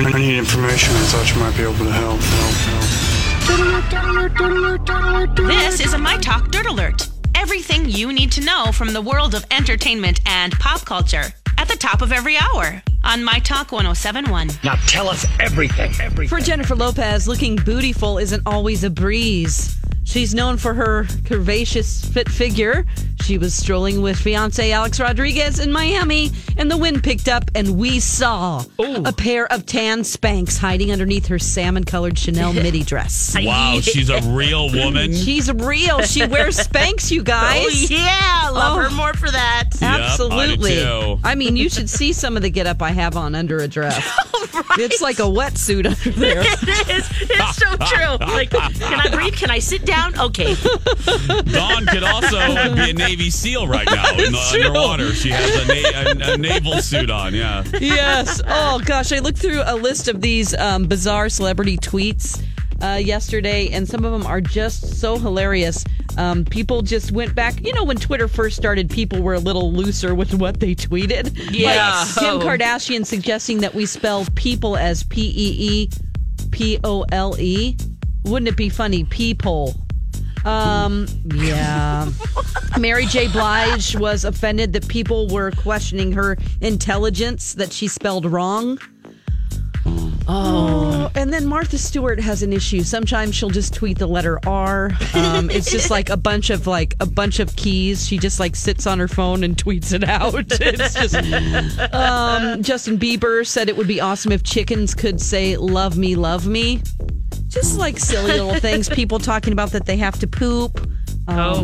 I need information. I thought you might be able to help. This is a MyTalk Dirt Alert. Everything you need to know from the world of entertainment and pop culture at the top of every hour on MyTalk 1071. Now tell us everything. For Jennifer Lopez, looking bootiful isn't always a breeze. She's known for her curvaceous fit figure. She was strolling with fiancé Alex Rodriguez in Miami, and the wind picked up, and we saw a pair of tan Spanx hiding underneath her salmon-colored Chanel midi dress. Wow, she's a real woman. She's real. She wears Spanx, you guys. Oh, yeah. Love her more for that. Absolutely. Yep, I do too. I mean, you should see some of the getup I have on under a dress. Right. It's like a wetsuit under there. It is. It's so true. Like, can I breathe? Can I sit down? Okay. Dawn could also be a Navy SEAL right now in the underwater. She has a naval suit on, yeah. Yes. Oh, gosh. I looked through a list of these bizarre celebrity tweets yesterday, and some of them are just so hilarious. People just went back. You know, when Twitter first started, people were a little looser with what they tweeted. Yeah. Like Kim Kardashian suggesting that we spell people as P-E-E-P-O-L-E. Wouldn't it be funny? Peephole. Yeah. Mary J. Blige was offended that people were questioning her intelligence, that she spelled wrong. Oh. And then Martha Stewart has an issue. Sometimes she'll just tweet the letter R. It's just like a bunch of keys. She just like sits on her phone and tweets it out. It's just Justin Bieber said it would be awesome if chickens could say love me, love me. Just like silly little things, people talking about that they have to poop. Yeah.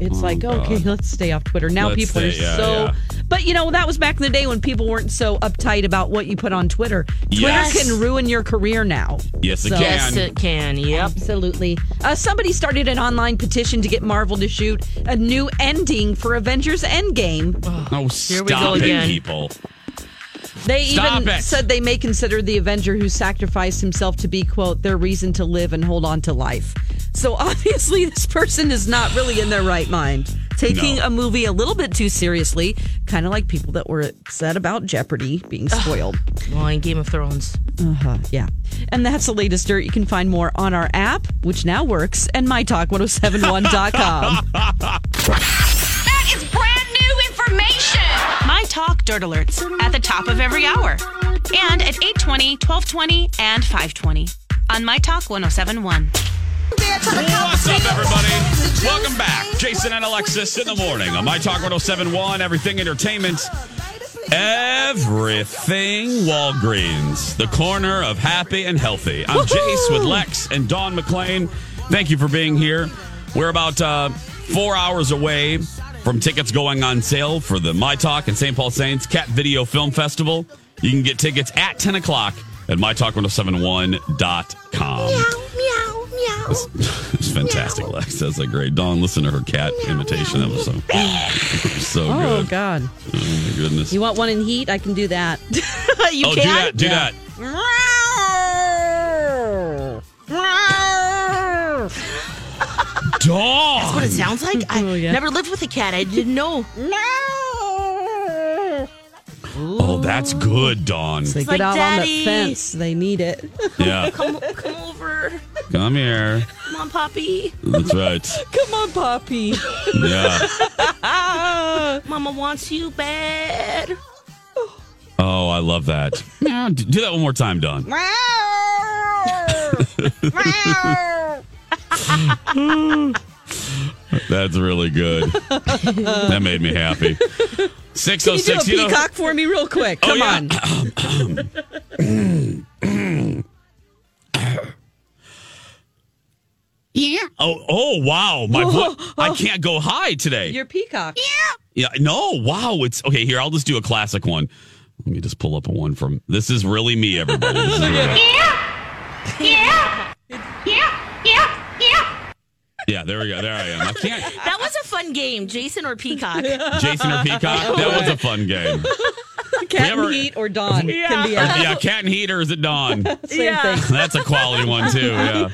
It's okay, let's stay off Twitter. Now But, you know, that was back in the day when people weren't so uptight about what you put on Twitter. Yes. Twitter can ruin your career now. Yes, it can. Yes, it can. Yep. Absolutely. Somebody started an online petition to get Marvel to shoot a new ending for Avengers Endgame. Oh, stop it, people. They even said they may consider the Avenger who sacrificed himself to be, quote, their reason to live and hold on to life. So obviously this person is not really in their right mind. Taking a movie a little bit too seriously, kind of like people that were upset about Jeopardy being spoiled. Well, in Game of Thrones. Yeah. And that's the latest dirt. You can find more on our app, which now works, and mytalk1071.com. That is brand new information. Talk Dirt Alerts at the top of every hour and at 8:20, 12:20, and 5:20 on MyTalk 1071. What's up, everybody? Welcome back. Jason and Alexis in the morning on MyTalk 1071, Everything Entertainment, Everything Walgreens, the corner of happy and healthy. I'm Jace with Lex and Dawn McClain. Thank you for being here. We're about 4 hours away from tickets going on sale for the MyTalk and St. Paul Saints Cat Video Film Festival. You can get tickets at 10 o'clock at mytalk1071.com. Meow, meow, meow. It's fantastic, meow. Lex. That's a great. Dawn, listen to her cat meow, imitation. Meow. That was so good. Oh, God. Oh, my goodness. You want one in heat? I can do that. You can? Do that. Dawn. That's what it sounds like. I never lived with a cat. I didn't know. Oh, that's good, Dawn. So they get out Daddy. On the fence. They need it. Yeah. Come over. Come here. Come on, Poppy. That's right. Come on, Poppy. Yeah. Mama wants you bad. Oh, I love that. Yeah, do that one more time, Don. That's really good. That made me happy. 606. Can you do a peacock for me real quick? Come on. Yeah. Oh, wow. My voice. I can't go high today. You're peacock. Yeah. Yeah. No, wow. It's okay. Here, I'll just do a classic one. Let me just pull up one from. This is really me, everybody. This is really yeah. Yeah. Yeah. Yeah. Yeah. Yeah. There we go. There I am. I can't. That was a fun game. Jason or Peacock. Jason or Peacock. That was a fun game. Cat and Heat or Dawn can be out. Yeah. Cat and Heat or is it Dawn? Same thing. That's a quality one too. Yeah.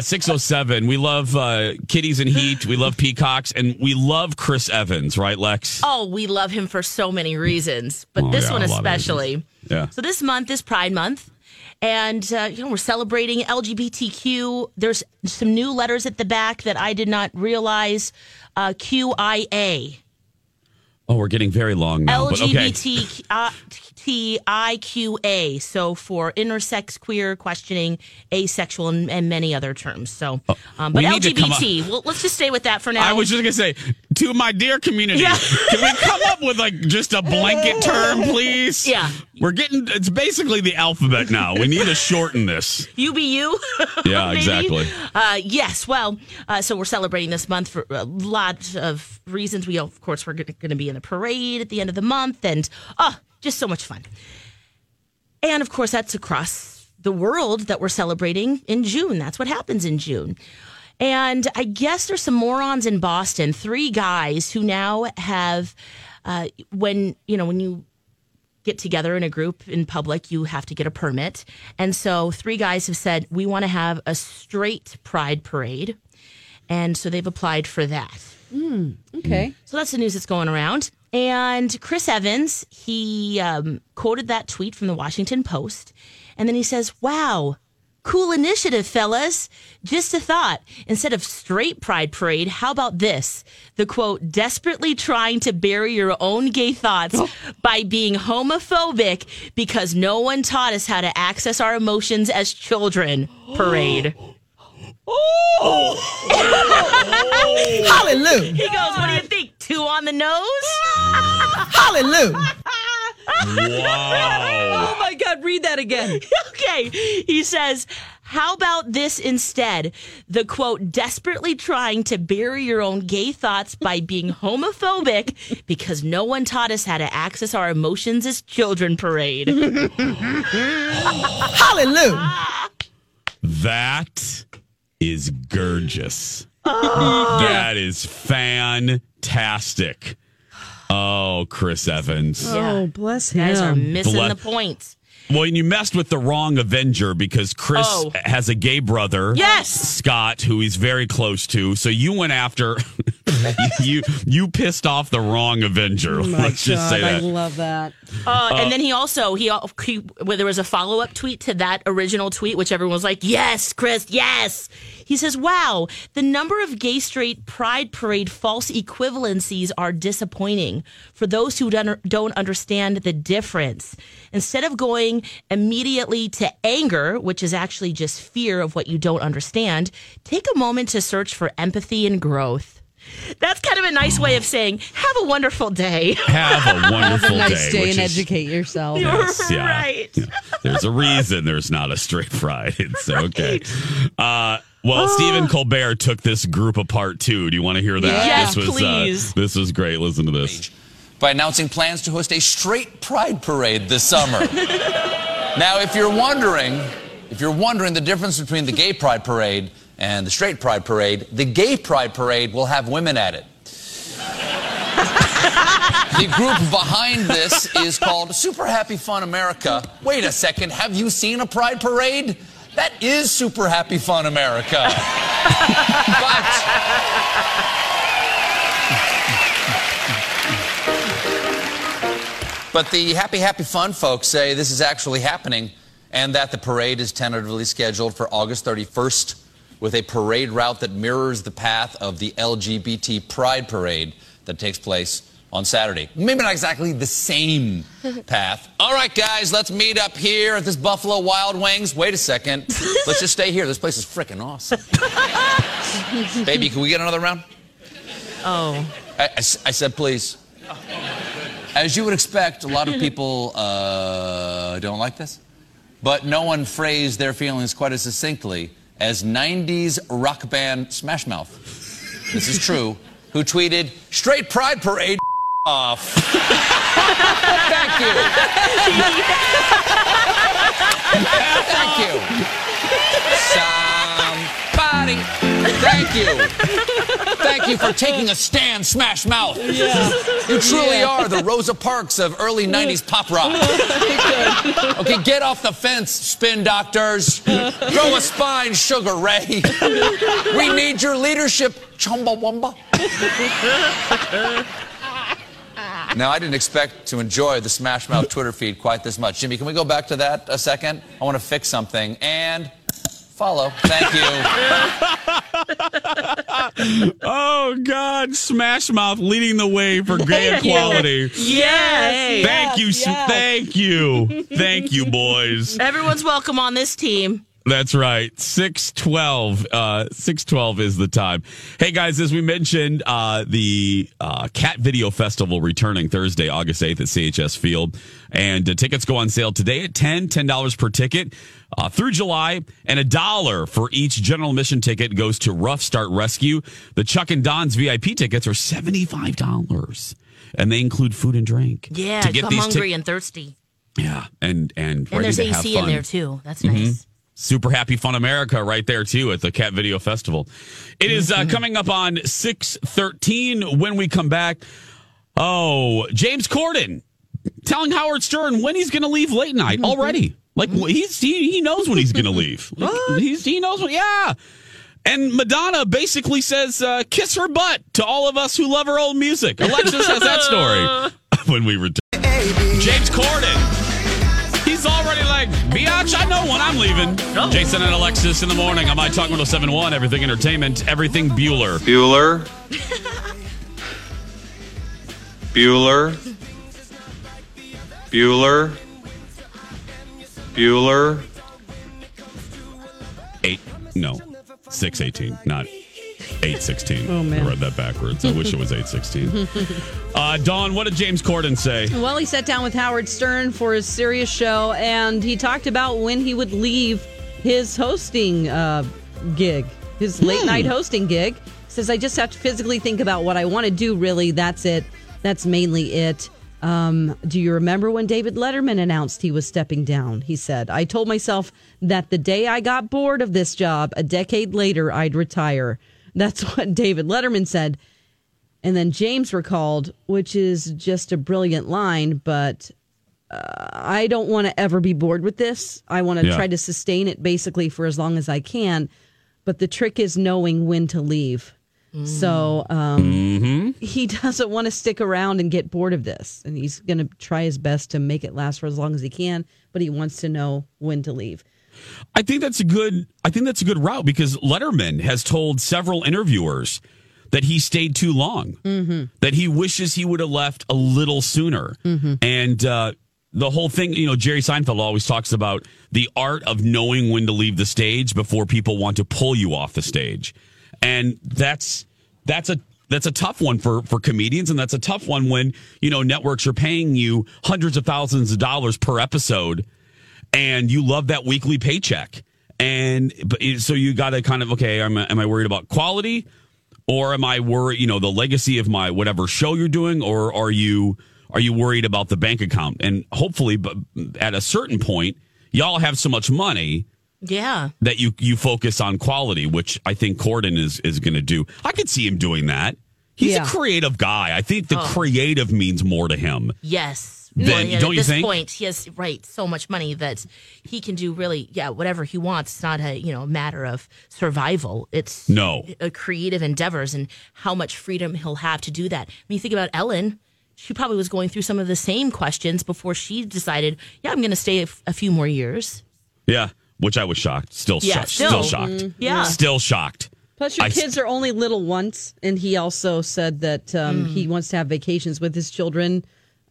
607, we love kitties in heat, we love peacocks, and we love Chris Evans, right, Lex? Oh, we love him for so many reasons, but this one especially. Yeah. So this month is Pride Month, and we're celebrating LGBTQ. There's some new letters at the back that I did not realize, QIA. Oh, we're getting very long now, LGBTIQA, so for intersex, queer, questioning, asexual, and many other terms. So, but LGBT, let's just stay with that for now. I was just going to say, to my dear community, can we come up with like just a blanket term, please? Yeah. It's basically the alphabet now. We need to shorten this. UBU? Yeah, exactly. Yes, well, so we're celebrating this month for a lot of reasons. We're going to be in the parade at the end of the month, and just so much fun. And, of course, that's across the world that we're celebrating in June. That's what happens in June. And I guess there's some morons in Boston, 3 guys who now have, when you get together in a group in public, you have to get a permit. And so 3 guys have said, we want to have a straight pride parade. And so they've applied for that. Okay. So that's the news that's going around. And Chris Evans, he quoted that tweet from the Washington Post. And then he says, wow, cool initiative, fellas. Just a thought. Instead of straight pride parade, how about this? The quote, desperately trying to bury your own gay thoughts by being homophobic because no one taught us how to access our emotions as children parade. Oh. Hallelujah. He goes, what do you think? 2 on the nose? Hallelujah. Wow. Oh, my God. Read that again. Okay. He says, how about this instead? The quote, desperately trying to bury your own gay thoughts by being homophobic because no one taught us how to access our emotions as children parade. Hallelujah. That is gorgeous. Oh. That is fantastic. Oh, Chris Evans. Oh, bless him. You guys are missing the point. Well, and you messed with the wrong Avenger because Chris has a gay brother, Scott, who he's very close to. So you went after, you pissed off the wrong Avenger. Oh Let's God, just say that. I love that. And then he there was a follow-up tweet to that original tweet, which everyone was like, yes, Chris, yes. He says, wow, the number of gay straight pride parade false equivalencies are disappointing for those who don't understand the difference. Instead of going immediately to anger, which is actually just fear of what you don't understand, take a moment to search for empathy and growth. That's kind of a nice way of saying, have a wonderful day. Have a wonderful day. Have a nice day and educate yourself. Yes, yeah. Right. Yeah. There's a reason there's not a straight pride. It's okay. Stephen Colbert took this group apart, too. Do you want to hear that? Yeah, please. This was great. Listen to this. By announcing plans to host a straight pride parade this summer. Now, if you're wondering the difference between the gay pride parade and the straight pride parade, the gay pride parade will have women at it. The group behind this is called Super Happy Fun America. Wait a second. Have you seen a pride parade? That is Super Happy Fun America. But the Happy Happy Fun folks say this is actually happening and that the parade is tentatively scheduled for August 31st with a parade route that mirrors the path of the LGBT Pride Parade that takes place on Saturday. Maybe not exactly the same path. All right, guys, let's meet up here at this Buffalo Wild Wings. Wait a second. Let's just stay here. This place is freaking awesome. Baby, can we get another round? Oh. I said please. As you would expect, a lot of people don't like this. But no one phrased their feelings quite as succinctly as 90s rock band Smash Mouth. This is true. Who tweeted, "Straight Pride Parade off." Thank you. Thank you. Somebody. Thank you. Thank you for taking a stand, Smash Mouth. Yeah. You truly are the Rosa Parks of early 90s pop rock. Okay, get off the fence, spin doctors. Grow a spine, Sugar Ray. We need your leadership, Chumbawamba. Now, I didn't expect to enjoy the Smash Mouth Twitter feed quite this much. Jimmy, can we go back to that a second? I want to fix something. And follow. Thank you. Oh, God. Smash Mouth leading the way for gay equality. Yes. Thank you. Yes. Thank you. Thank you, boys. Everyone's welcome on this team. That's right. 6:12. 6:12 is the time. Hey, guys, as we mentioned, the Cat Video Festival returning Thursday, August 8th at CHS Field. And tickets go on sale today at $10 per ticket through July. And $1 for each general admission ticket goes to Rough Start Rescue. The Chuck and Don's VIP tickets are $75. And they include food and drink. Yeah, to get these hungry and thirsty. Yeah, and ready there's to have AC fun. In there, too. That's nice. Super Happy Fun America right there, too, at the Cat Video Festival. It is coming up on 6:13 when we come back. Oh, James Corden telling Howard Stern when he's going to leave late night already. Like, he knows when he's going to leave. He knows when, yeah. And Madonna basically says, kiss her butt to all of us who love her old music. Alexis has that story when we return. James Corden. He's already like, biatch, I know when I'm leaving. Oh. Jason and Alexis in the morning on MyTalk 107.1, Everything Entertainment, Everything Bueller. Bueller. Bueller. Bueller. Bueller. 6:18, not 8:16. Oh, man. I read that backwards. I wish it was 8:16. Dawn, what did James Corden say? Well, he sat down with Howard Stern for his Sirius show, and he talked about when he would leave his hosting gig, his late-night hosting gig. He says, I just have to physically think about what I want to do, really. That's it. That's mainly it. Do you remember when David Letterman announced he was stepping down? He said, I told myself that the day I got bored of this job, a decade later, I'd retire. That's what David Letterman said. And then James recalled, which is just a brilliant line, but I don't want to ever be bored with this. I want to try to sustain it basically for as long as I can. But the trick is knowing when to leave. So he doesn't want to stick around and get bored of this. And he's going to try his best to make it last for as long as he can. But he wants to know when to leave. I think that's a good route because Letterman has told several interviewers that he stayed too long, that he wishes he would have left a little sooner. And the whole thing, you know, Jerry Seinfeld always talks about the art of knowing when to leave the stage before people want to pull you off the stage. And that's a tough one for comedians, and that's a tough one when, you know, networks are paying you hundreds of thousands of dollars per episode. And you love that weekly paycheck. And so you got to kind of, okay, am I worried about quality? Or am I worried, you know, the legacy of my whatever show you're doing? Or are you worried about the bank account? And hopefully, but at a certain point, y'all have so much money that you focus on quality, which I think Corden is going to do. I could see him doing that. He's a creative guy. I think the creative means more to him. Yes. Then, well, don't you think? At this point, he has so much money that he can do really, whatever he wants. It's not a matter of survival. It's a creative endeavors and how much freedom he'll have to do that. I mean, think about Ellen. She probably was going through some of the same questions before she decided, I'm going to stay a few more years. Yeah, which I was shocked. Still shocked. Still shocked. Plus, your kids are only little once. And he also said that he wants to have vacations with his children.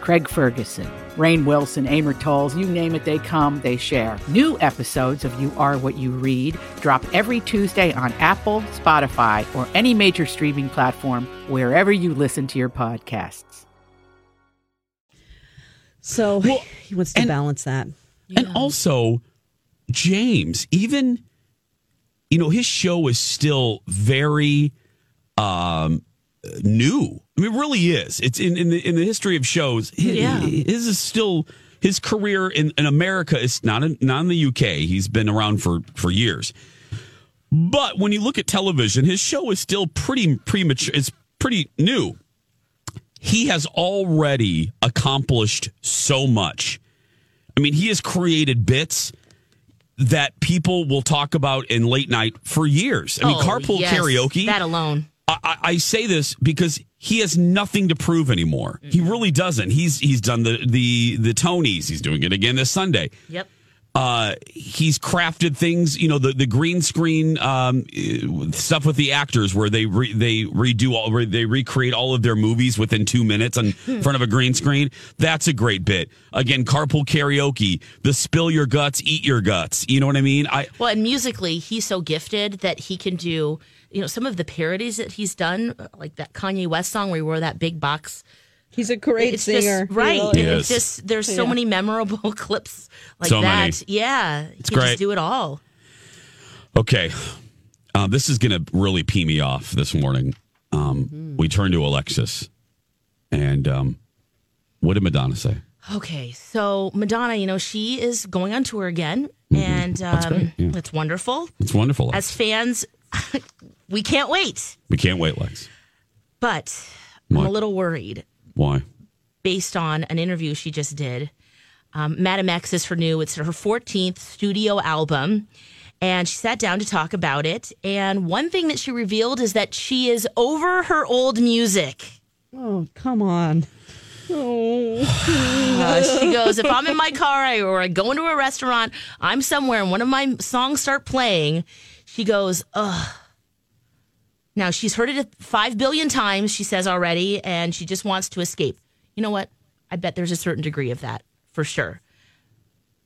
Craig Ferguson, Rainn Wilson, Amor Towles, you name it, they come, they share. New episodes of You Are What You Read drop every Tuesday on Apple, Spotify, or any major streaming platform wherever you listen to your podcasts. So he wants to balance that. Yeah. And also, James, even, you know, his show is still very new. I mean, it really is. It's in the history of shows. His is still, his career in America is not in the UK. He's been around for years. But when you look at television, his show is still pretty premature. It's pretty new. He has already accomplished so much. I mean, he has created bits that people will talk about in late night for years. I mean, carpool karaoke. That alone. I say this because he has nothing to prove anymore. Mm-hmm. He really doesn't. He's done the Tonys. He's doing it again this Sunday. Yep. He's crafted things, you know, the green screen stuff with the actors where they recreate all of their movies within 2 minutes in front of a green screen. That's a great bit. Again, carpool karaoke, the spill your guts, eat your guts. You know what I mean? And musically, he's so gifted that he can do, you know, some of the parodies that he's done, like that Kanye West song where he wore that big box. He's a great singer. Just, right. Yes. And it's just, there's so many memorable clips like so that. Many. Yeah. It's great. He just do it all. Okay. This is going to really pee me off this morning. We turn to Alexis. And what did Madonna say? Okay. So Madonna, you know, she is going on tour again. Mm-hmm. And that's great. Yeah. It's wonderful. It's wonderful. Lex. As fans, we can't wait. We can't wait, Lex. But I'm a little worried. Why? Based on an interview she just did. Madame X is it's her 14th studio album. And she sat down to talk about it. And one thing that she revealed is that she is over her old music. Oh, come on. She goes, if I'm in my car or I go into a restaurant, I'm somewhere and one of my songs start playing, she goes, ugh. Now, she's heard it 5 billion times, she says already, and she just wants to escape. You know what? I bet there's a certain degree of that, for sure.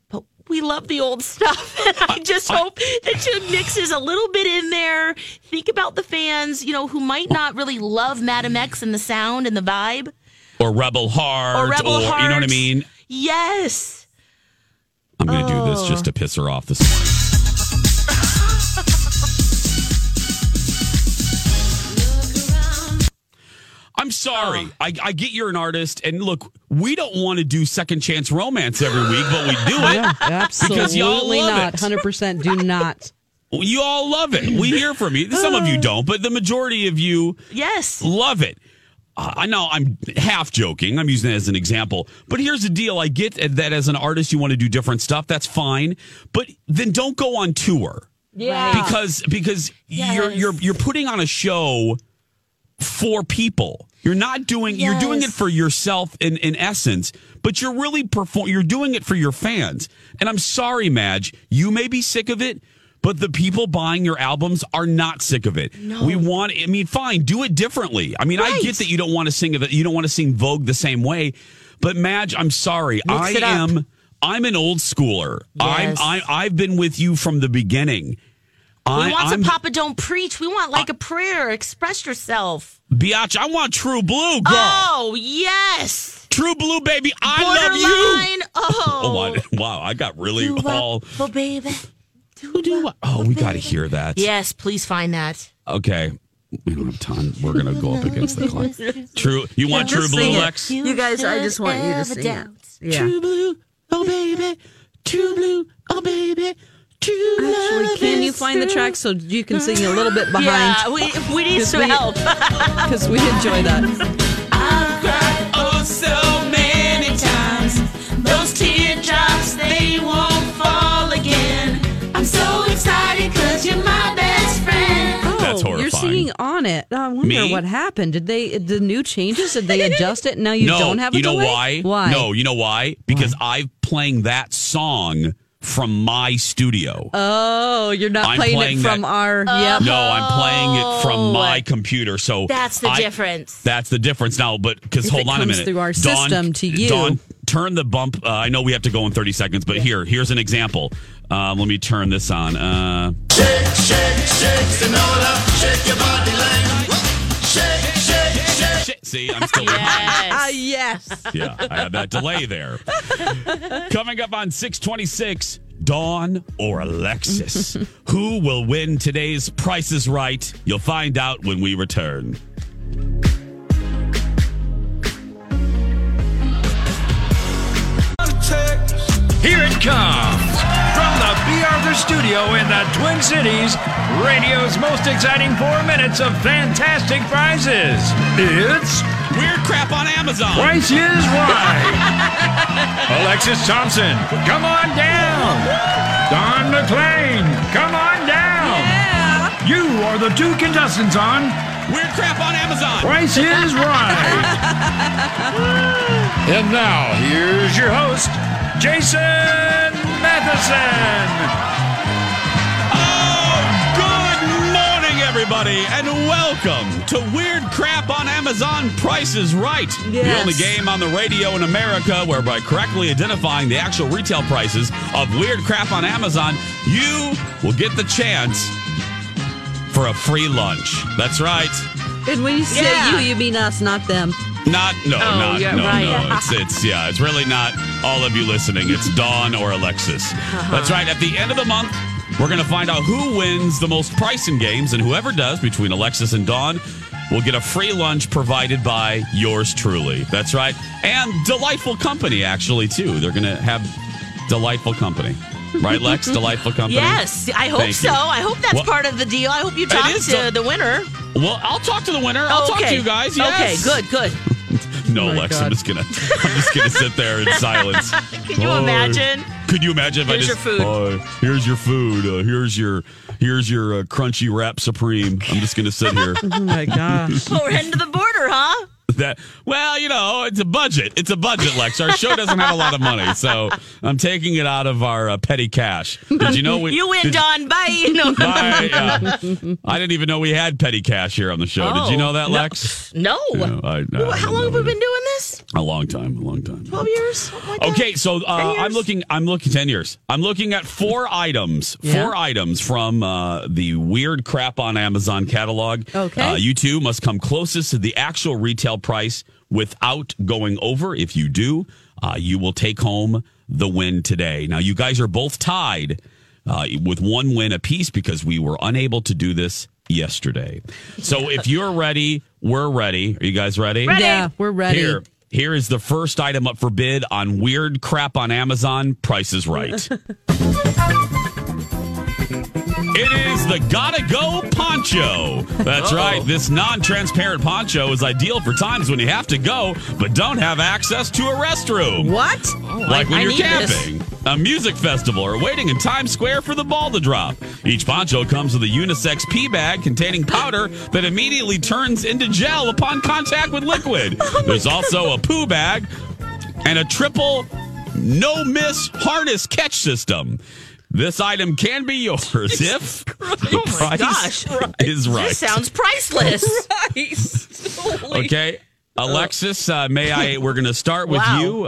But we love the old stuff, and I just hope that she mixes a little bit in there. Think about the fans, you know, who might not really love Madame X and the sound and the vibe. Or Rebel Heart. You know what I mean? Yes. I'm going to do this just to piss her off this morning. I'm sorry. I get you're an artist, and look, we don't want to do second chance romance every week, but we do it absolutely because y'all love it. 100% do not. You all love it. We hear from you. Some of you don't, but the majority of you, yes, love it. I know I'm half joking. I'm using it as an example, but here's the deal: I get that as an artist, you want to do different stuff. That's fine, but then don't go on tour. Yeah, because you're putting on a show for people. You're not doing. Yes. You're doing it for yourself in essence, but you're really You're doing it for your fans. And I'm sorry, Madge. You may be sick of it, but the people buying your albums are not sick of it. No. We want. I mean, fine. Do it differently. I mean, right. I get that you don't want to sing of it. You don't want to sing Vogue the same way. But Madge, I'm sorry. I'm an old schooler. Yes. I've been with you from the beginning. We want some Papa Don't Preach. We want like a prayer. Express yourself. Biatch, I want True Blue, girl. Oh, yes. True Blue, baby. I love you. Borderline. Oh. Wow, I got really all. Well, baby. Who do what? Oh, we got to hear that. Yes, please find that. Okay. We don't have time. We're going to go up against the clock. True. You want True Blue, Lex? You guys, I just want you to sing it. Yeah. True blue, oh baby. True blue, oh baby. True blue. Actually, can you find the track so you can sing a little bit behind? Yeah, we need some help. Because we enjoy that. I've cried oh so many times. Those teardrops, they won't fall again. I'm so excited because you're my best friend. Oh, that's horrifying. You're singing on it. I wonder what happened. Did they the new changes? Did they adjust it? Now you don't have a delay? Why? No, you know why? Because I'm playing that song from my studio. Oh, you're not playing it from our... Yep. No, I'm playing it from my computer. So that's the difference. That's the difference now, but because hold on a minute. It comes through our system to you. Dawn, turn the bump. I know we have to go in 30 seconds, but here's an example. Let me turn this on. Shake, shake, shake, Sinora. Shake your body language. Shake, shake, shake. See, I'm still yes. Yeah, I had that delay there. Coming up on 6:26, Dawn or Alexis? Who will win today's Price is Right? You'll find out when we return. Here it comes from the Be Arthur studio in the Twin Cities, radio's most exciting 4 minutes of fantastic prizes. It's Weird Crap on Amazon. Price is Right. Alexis Thompson, come on down. Don McLean, come on down. Yeah. You are the two contestants on Weird Crap on Amazon. Price is Right. And now, here's your host, Jason Matheson. Oh, good morning, everybody, and welcome to Weird Crap on Amazon Price is Right. Yes. The only game on the radio in America where by correctly identifying the actual retail prices of Weird Crap on Amazon, you will get the chance for a free lunch. That's right. And when you say you mean us, not them. No. It's really not all of you listening. It's Dawn or Alexis. Uh-huh. That's right. At the end of the month, we're going to find out who wins the most pricing games, and whoever does between Alexis and Dawn will get a free lunch provided by yours truly. That's right. And delightful company, actually, too. They're going to have delightful company. Right, Lex? Delightful company? Yes, I hope so. I hope that's part of the deal. I hope you talk to the winner. Well, I'll talk to the winner. I'll talk to you guys. Yes. Okay, good. No, Lex, God. I'm just gonna sit there in silence. Can you imagine? Could you imagine if here's your food. Here's your food. Here's your crunchy wrap supreme. I'm just gonna sit here. Oh my gosh. Well, we're heading to the border, huh? It's a budget, Lex. Our show doesn't have a lot of money, so I'm taking it out of our petty cash. Did you know we? You win, Don. Bye. No. Bye. I didn't even know we had petty cash here on the show. Oh, did you know that, Lex? No. How long have we been doing this? A long time. 12 years. Oh my God. Okay, so 10 years? I'm looking. 10 years. I'm looking at four items. Yeah. Four items from the Weird Crap on Amazon catalog. Okay. You two must come closest to the actual retail price without going over. If you do, you will take home the win today. Now, you guys are both tied with one win apiece because we were unable to do this yesterday. So if you're ready, we're ready. Are you guys ready? Yeah, we're ready. Here is the first item up for bid on Weird Crap on Amazon. Price is Right. It is the Gotta Go Poncho. That's right. This non-transparent poncho is ideal for times when you have to go but don't have access to a restroom. What? Like when you're camping, a music festival, or waiting in Times Square for the ball to drop. Each poncho comes with a unisex pee bag containing powder that immediately turns into gel upon contact with liquid. There's also a poo bag and a triple no-miss harness catch system. This item can be yours if the price is right. This sounds priceless. Okay, Alexis, we're going to start with you.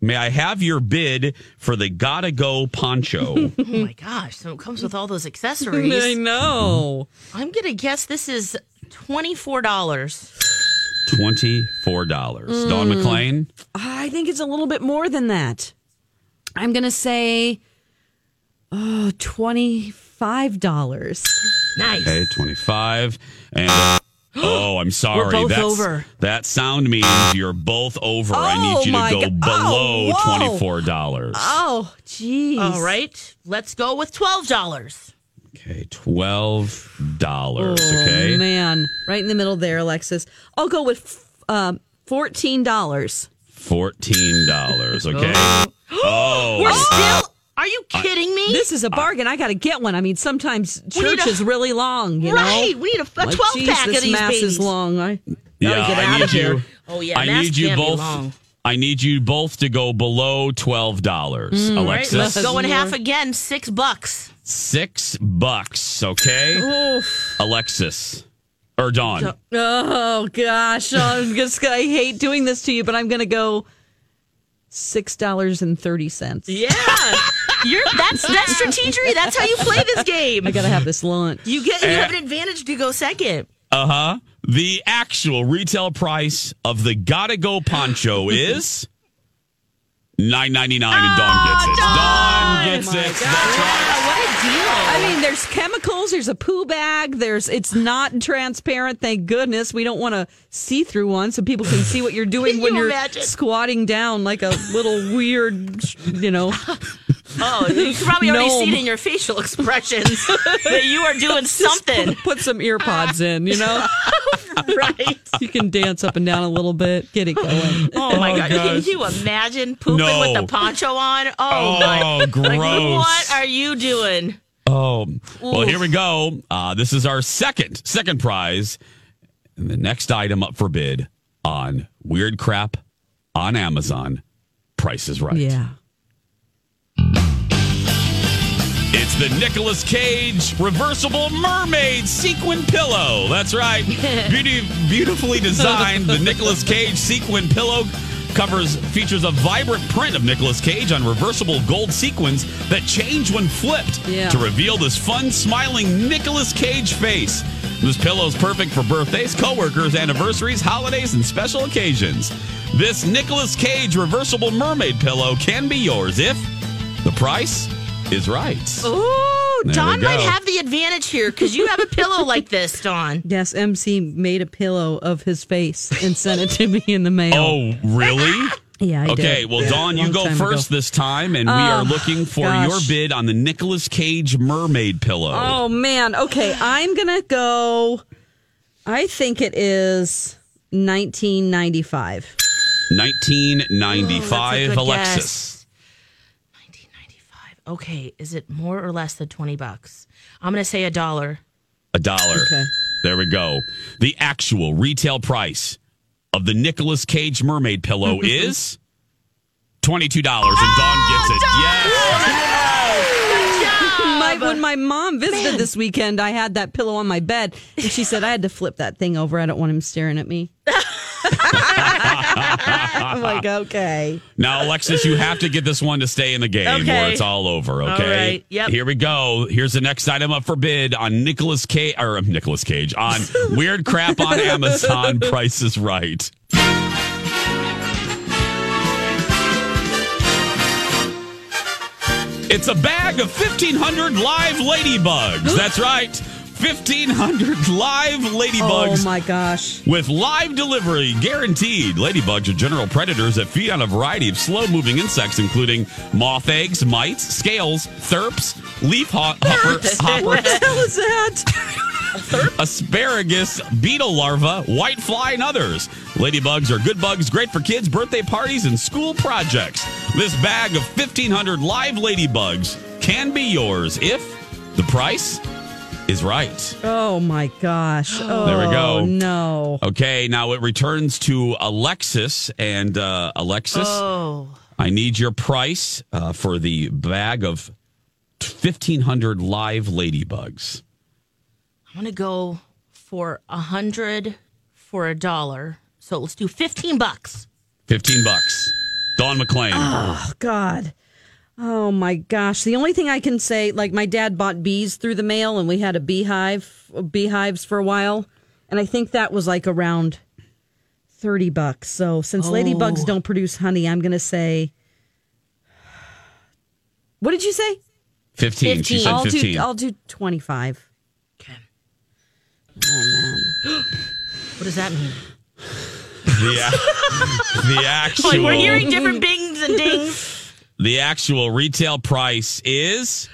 May I have your bid for the Gotta Go Poncho? Oh my gosh, so it comes with all those accessories. I know. I'm going to guess this is $24. Dawn McLean? I think it's a little bit more than that. I'm going to say... Oh, $25. Nice. Okay, 25. And oh, I'm sorry. We're both over. That sound means you're both over. Oh, I need you to go below $24. Oh, geez. All right. Let's go with $12. Okay, $12. Oh, okay. Man. Right in the middle there, Alexis. I'll go with $14. $14. Okay. Oh. We're still... Are you kidding me? This is a bargain. I got to get one. I mean, sometimes church is really long, you know? Right. We need a 12-pack of these mass babies. Is long. I need you. Oh, yeah. I need you both. I need you both to go below $12, Alexis. Right. Let's go in half again. $6. $6. Okay. Oof. Alexis. Or Dawn. Oh, gosh. I hate doing this to you, but I'm going to go $6.30. Yeah. That's strategery. That's how you play this game. I gotta have this lunch. You have an advantage to go second. The actual retail price of the gotta go poncho is $9.99, and Dawn gets it. That's right. What a deal! I mean, there's chemicals. There's a poo bag. It's not transparent. Thank goodness. We don't want a see-through one, so people can see what you're doing when you're squatting down like a little weird, you know. Oh, you can probably already see it in your facial expressions that you are doing something. Put some ear pods in, you know? Right. You can dance up and down a little bit. Get it going. Oh, my God. Can you imagine pooping with the poncho on? Oh, gross. Like, what are you doing? Oh, well, Oof. Here we go. This is our second prize. And the next item up for bid on Weird Crap on Amazon. Price is Right. Yeah. It's the Nicolas Cage reversible mermaid sequin pillow. That's right. Beautifully designed, the Nicolas Cage sequin pillow features a vibrant print of Nicolas Cage on reversible gold sequins that change when flipped to reveal this fun, smiling Nicolas Cage face. This pillow is perfect for birthdays, coworkers, anniversaries, holidays, and special occasions. This Nicolas Cage reversible mermaid pillow can be yours if the price is right. Ooh, Dawn might have the advantage here because you have a pillow like this, Dawn. Yes, MC made a pillow of his face and sent it to me in the mail. Oh, really? Yeah, I did. Okay, well, Dawn, you go first this time, and we are looking for your bid on the Nicolas Cage mermaid pillow. Oh, man. Okay, I'm going to go, I think it is $19.95. $19.95, Alexis. Guess. Okay, is it more or less than $20? I'm going to say $1. $1. Okay. There we go. The actual retail price of the Nicolas Cage mermaid pillow is $22, and Dawn gets it. Dawn! Yes. Good job! When my mom visited this weekend, I had that pillow on my bed, and she said I had to flip that thing over. I don't want him staring at me. I'm like, okay. Now, Alexis, you have to get this one to stay in the game or it's all over, okay? All right. Yep. Here we go. Here's the next item up for bid on Nicolas Cage on Weird Crap on Amazon. Price is Right. It's a bag of 1,500 live ladybugs. That's right. 1,500 live ladybugs. Oh, my gosh. With live delivery guaranteed. Ladybugs are general predators that feed on a variety of slow-moving insects, including moth eggs, mites, scales, thirps, leaf hoppers. What the hell is that? Asparagus, beetle larvae, white fly, and others. Ladybugs are good bugs, great for kids, birthday parties, and school projects. This bag of 1,500 live ladybugs can be yours if the price is right. Oh, my gosh. Oh, there we go. No. Okay, now it returns to Alexis. And Alexis, I need your price for the bag of 1,500 live ladybugs. I'm going to go for 100 for $1. So let's do $15. $15. Dawn McClain. Oh, God. Oh, my gosh. The only thing I can say, like, my dad bought bees through the mail, and we had a beehives for a while. And I think that was, like, around $30. So since ladybugs don't produce honey, I'm going to say, what did you say? 15. She said 15. I'll do 25. Okay. Oh, man. What does that mean? The actual... Like, we're hearing different bings and dings. The actual retail price is...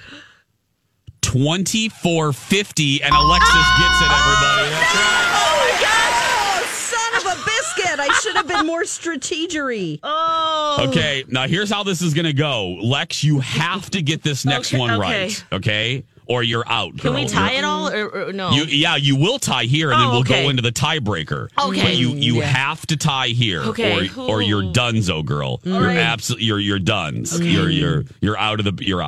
$24.50, and Alexis gets it, everybody. That's right. Oh, my gosh. Oh, son of a biscuit. I should have been more strategery. Oh. Okay, now here's how this is going to go. Lex, you have to get this next one right, okay? Or you're out, girl. Can we tie it all, or no? You will tie here, and then we'll go into the tiebreaker. Okay. But you have to tie here, okay. or you're donezo, girl. All you're right. Absolutely, you're dones. Okay. You're out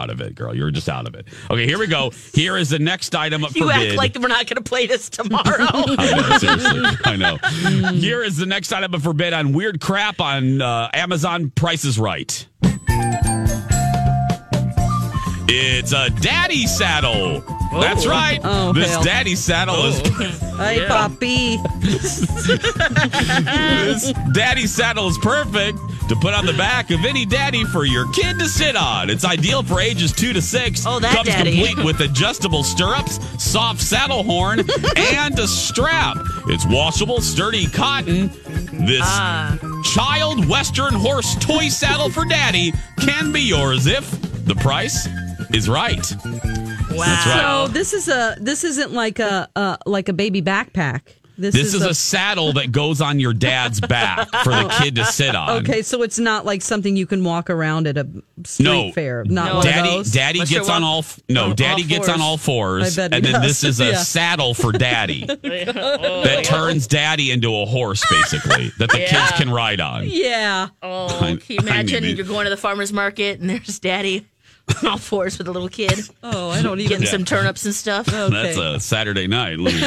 of it, girl. You're just out of it. Okay, here we go. Here is the next item up for bid. You act like we're not going to play this tomorrow. I know, seriously. I know. Here is the next item up for bid on Weird Crap on Amazon Price is Right. It's a daddy saddle. Oh. That's right. Oh, this hell. Daddy saddle is... Hey, Poppy. This daddy saddle is perfect to put on the back of any daddy for your kid to sit on. It's ideal for ages 2 to 6. Oh, that comes daddy. Complete with adjustable stirrups, soft saddle horn, and a strap. It's washable, sturdy cotton. This... Child Western horse toy saddle for daddy can be yours if the price... is right. Wow. That's right. So this isn't like a baby backpack. This is a saddle that goes on your dad's back for the kid to sit on. Okay, so it's not like something you can walk around at a street fair. Not one of those. Daddy Unless gets on all f- no, on daddy all gets on all fours, and then this is a saddle for daddy that turns daddy into a horse, basically, that the kids can ride on. Yeah. Oh, can you imagine you're going to the farmer's market and there's daddy? All fours with a little kid. Oh, I don't even... Getting some turnips and stuff. Okay. That's a Saturday night. Okay.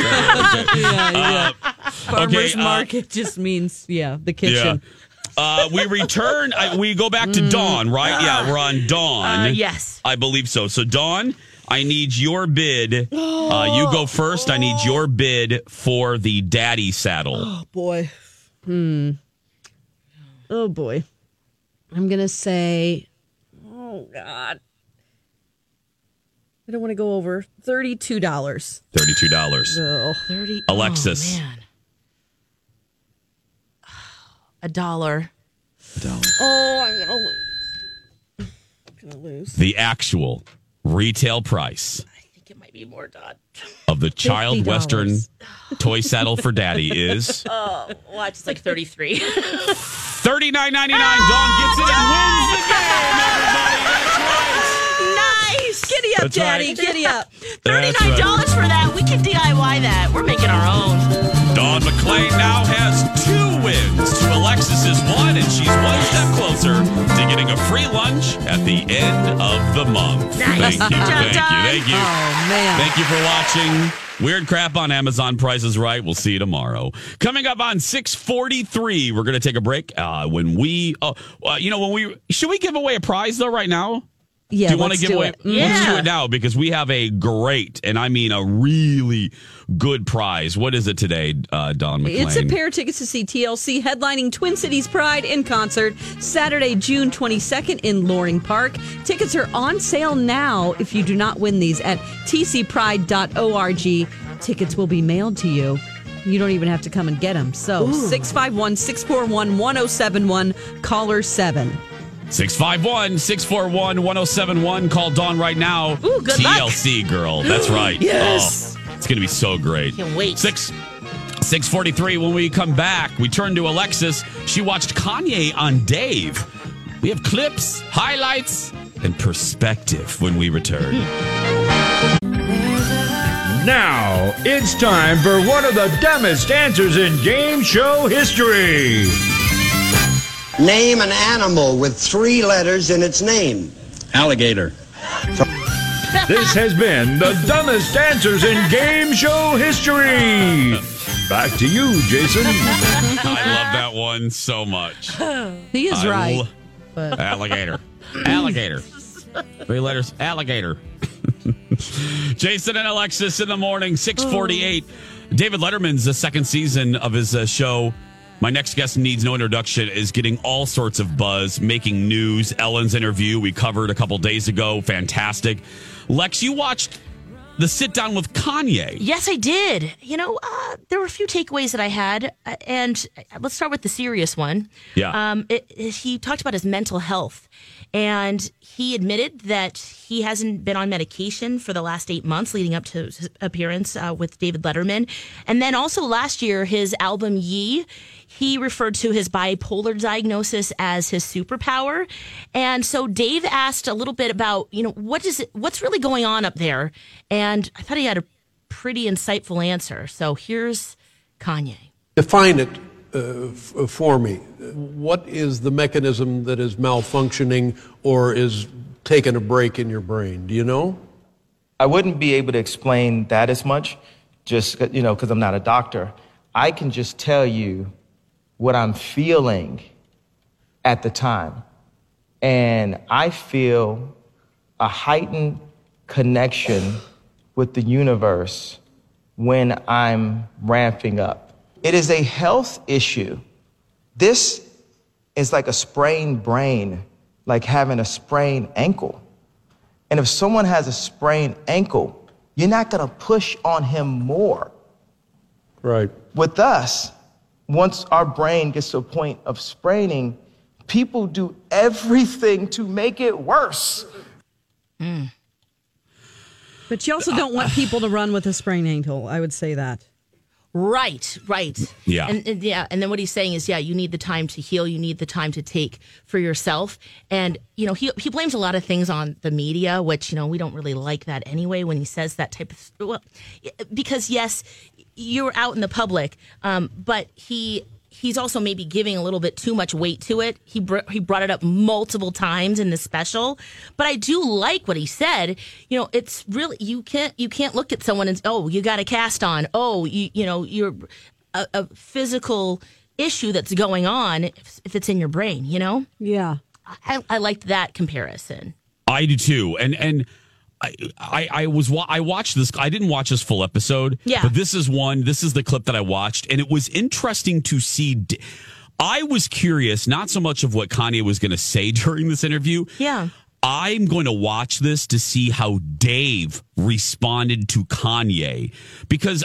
Farmer's market just means, the kitchen. Yeah. We return. We go back to Dawn, right? Yeah, we're on Dawn. Yes. I believe so. So, Dawn, I need your bid. You go first. I need your bid for the daddy saddle. Oh, boy. Oh, boy. I'm going to say, oh, God. I don't want to go over $32. $32. Alexis. Oh, man. $1. Oh, I'm gonna lose. The actual retail price. I think it might be more. Of the Child Western toy saddle for daddy is. Oh, watch! It's like $33. $39.99. Dawn gets it and wins the game. Giddy up, that's Daddy. Right. Giddy up. $39 for that. We can DIY that. We're making our own. Dawn McClain now has 2 wins to Alexis's 1, and she's 1 step closer to getting a free lunch at the end of the month. Nice. Thank you. Thank you. Oh, man. Thank you for watching. Weird Crap on Amazon Price is Right. We'll see you tomorrow. Coming up on 6:43, we're going to take a break. Should we give away a prize, though, right now? Yeah, do you want to give away? Let's do it now because we have a great, and I mean a really good prize. What is it today, Don McClain? It's a pair of tickets to see TLC headlining Twin Cities Pride in concert Saturday, June 22nd in Loring Park. Tickets are on sale now if you do not win these at tcpride.org. Tickets will be mailed to you. You don't even have to come and get them. So 651-641-1071, caller 7. 651-641-1071. Call Dawn right now. Ooh, good TLC luck. Girl. That's right. Yes. Oh, it's going to be so great. Can't wait. 6:43. When we come back, we turn to Alexis. She watched Kanye on Dave. We have clips, highlights, and perspective when we return. Now it's time for one of the dumbest answers in game show history. Name an animal with 3 letters in its name. Alligator. This has been the dumbest answers in game show history. Back to you, Jason. I love that one so much. He is right. Alligator. Alligator. 3 letters. Alligator. Jason and Alexis in the morning, 6:48. David Letterman's the second season of his show. My next guest needs no introduction, is getting all sorts of buzz, making news. Ellen's interview we covered a couple days ago. Fantastic. Lex, you watched the sit-down with Kanye. Yes, I did. You know, there were a few takeaways that I had. And let's start with the serious one. Yeah. He talked about his mental health. And he admitted that he hasn't been on medication for the last 8 months leading up to his appearance with David Letterman. And then also last year, his album Ye, he referred to his bipolar diagnosis as his superpower. And so Dave asked a little bit about, you know, what's really going on up there? And I thought he had a pretty insightful answer. So here's Kanye. Define it. For me, what is the mechanism that is malfunctioning or is taking a break in your brain? Do you know? I wouldn't be able to explain that as much, just, you know, because I'm not a doctor. I can just tell you what I'm feeling at the time. And I feel a heightened connection with the universe when I'm ramping up. It is a health issue. This is like a sprained brain, like having a sprained ankle. And if someone has a sprained ankle, you're not going to push on him more. Right. With us, once our brain gets to a point of spraining, people do everything to make it worse. Mm. But you also don't want people to run with a sprained ankle. I would say that. Right. Yeah. And then what he's saying is, yeah, you need the time to heal. You need the time to take for yourself. And, you know, he blames a lot of things on the media, which, you know, we don't really like that anyway when he says that type of stuff. Well, because, yes, you're out in the public, but he's also maybe giving a little bit too much weight to it. He brought it up multiple times in the special, but I do like what he said. You know, it's really, you can't look at someone and, oh, you got a cast on. Oh, you know, you're a physical issue that's going on if it's in your brain, you know? Yeah. I liked that comparison. I do too. And I didn't watch this full episode. Yeah. But this is the clip that I watched, and it was interesting to see. I was curious, not so much of what Kanye was going to say during this interview. Yeah. I'm going to watch this to see how Dave responded to Kanye, because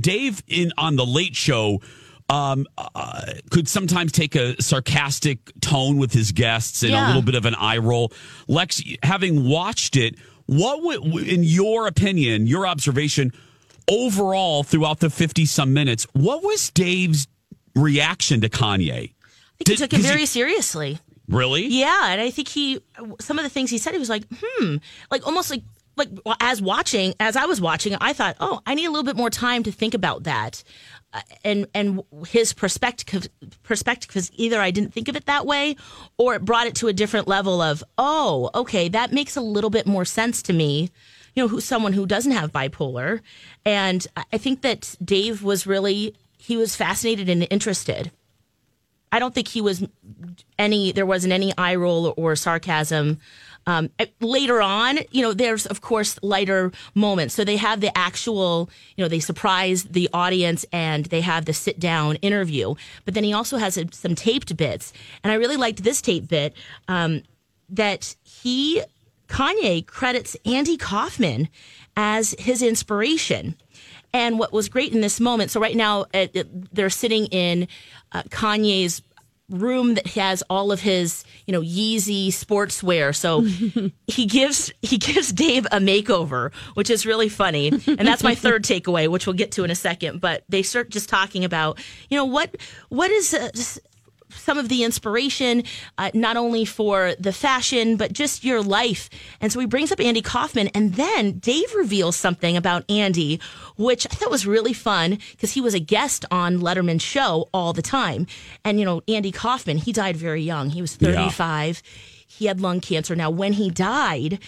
Dave on the Late Show could sometimes take a sarcastic tone with his guests and a little bit of an eye roll. Lex, having watched it, what would, in your opinion, your observation overall throughout the 50-some minutes, what was Dave's reaction to Kanye? I think he took it very seriously. Really? Yeah, and I think some of the things he said, he was like, like almost like as I was watching, I thought, oh, I need a little bit more time to think about that. And his perspective, because either I didn't think of it that way, or it brought it to a different level of, oh, okay, that makes a little bit more sense to me, you know, someone who doesn't have bipolar. And I think that Dave was he was fascinated and interested. I don't think there wasn't any eye roll or sarcasm. Later on, you know, there's, of course, lighter moments. So they have the actual, you know, they surprise the audience and they have the sit down interview. But then he also has some taped bits. And I really liked this tape bit that Kanye credits Andy Kaufman as his inspiration. And what was great in this moment, so right now they're sitting in Kanye's room that has all of his, you know, Yeezy sportswear. So he gives Dave a makeover, which is really funny. And that's my third takeaway, which we'll get to in a second. But they start just talking about, you know, what is some of the inspiration, not only for the fashion, but just your life. And so he brings up Andy Kaufman, and then Dave reveals something about Andy, which I thought was really fun because he was a guest on Letterman's show all the time. And, you know, Andy Kaufman, he died very young. He was 35. Yeah. He had lung cancer. Now, when he died,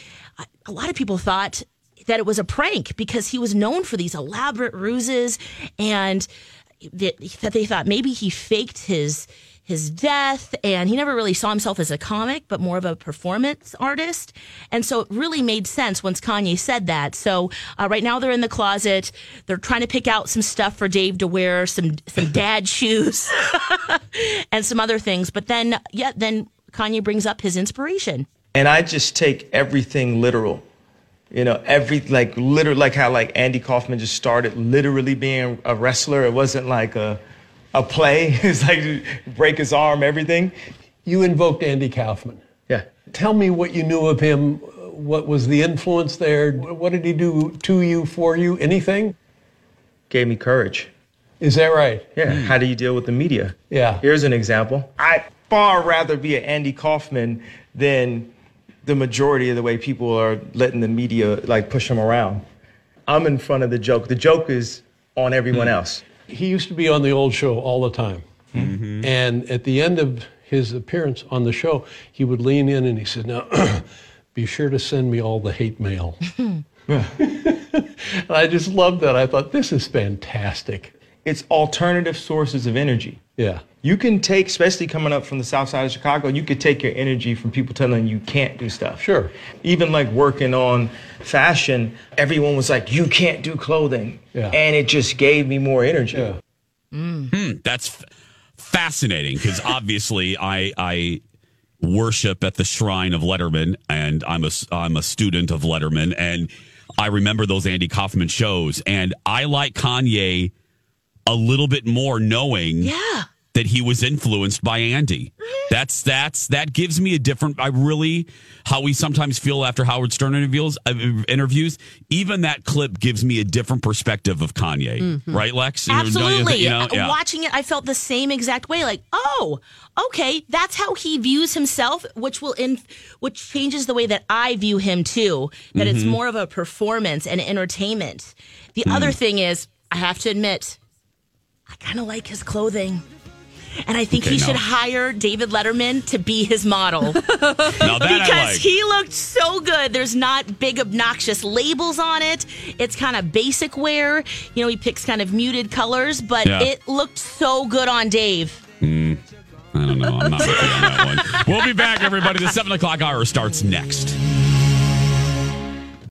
a lot of people thought that it was a prank because he was known for these elaborate ruses, and that they thought maybe he faked his his death, and he never really saw himself as a comic, but more of a performance artist. And so it really made sense once Kanye said that. So right now they're in the closet. They're trying to pick out some stuff for Dave to wear, some dad shoes and some other things. But then, yeah, then Kanye brings up his inspiration. And I just take everything literal. You know, how Andy Kaufman just started literally being a wrestler. It wasn't like a play. It's like break his arm, everything. You invoked Andy Kaufman. Yeah. Tell me what you knew of him. What was the influence there? What did he do to you, for you? Anything? Gave me courage. Is that right? Yeah. Mm. How do you deal with the media? Yeah. Here's an example. I'd far rather be an Andy Kaufman than the majority of the way people are letting the media like push them around. I'm in front of the joke. The joke is on everyone else. He used to be on the old show all the time. Mm-hmm. And at the end of his appearance on the show, he would lean in and he said, "Now, be sure to send me all the hate mail." And I just loved that. I thought, this is fantastic. It's alternative sources of energy. Yeah. You can take, especially coming up from the south side of Chicago, you could take your energy from people telling you can't do stuff. Sure. Even like working on fashion, everyone was like, you can't do clothing. Yeah. And it just gave me more energy. Yeah. Mm-hmm. That's fascinating because obviously I worship at the shrine of Letterman, and I'm a student of Letterman, and I remember those Andy Kaufman shows, and I like Kanye a little bit more knowing that he was influenced by Andy. That gives me a different, how we sometimes feel after Howard Stern interviews, even that clip gives me a different perspective of Kanye. Mm-hmm. Right, Lex? Absolutely. Yeah. Watching it, I felt the same exact way. Like, oh, okay, that's how he views himself, which changes the way that I view him too, that it's more of a performance and entertainment. The other thing is, I have to admit, I kind of like his clothing. And I think he should hire David Letterman to be his model. Because he looked so good. There's not big, obnoxious labels on it. It's kind of basic wear. You know, he picks kind of muted colors, but it looked so good on Dave. I don't know. I'm not with you on that one. We'll be back, everybody. The 7 o'clock hour starts next.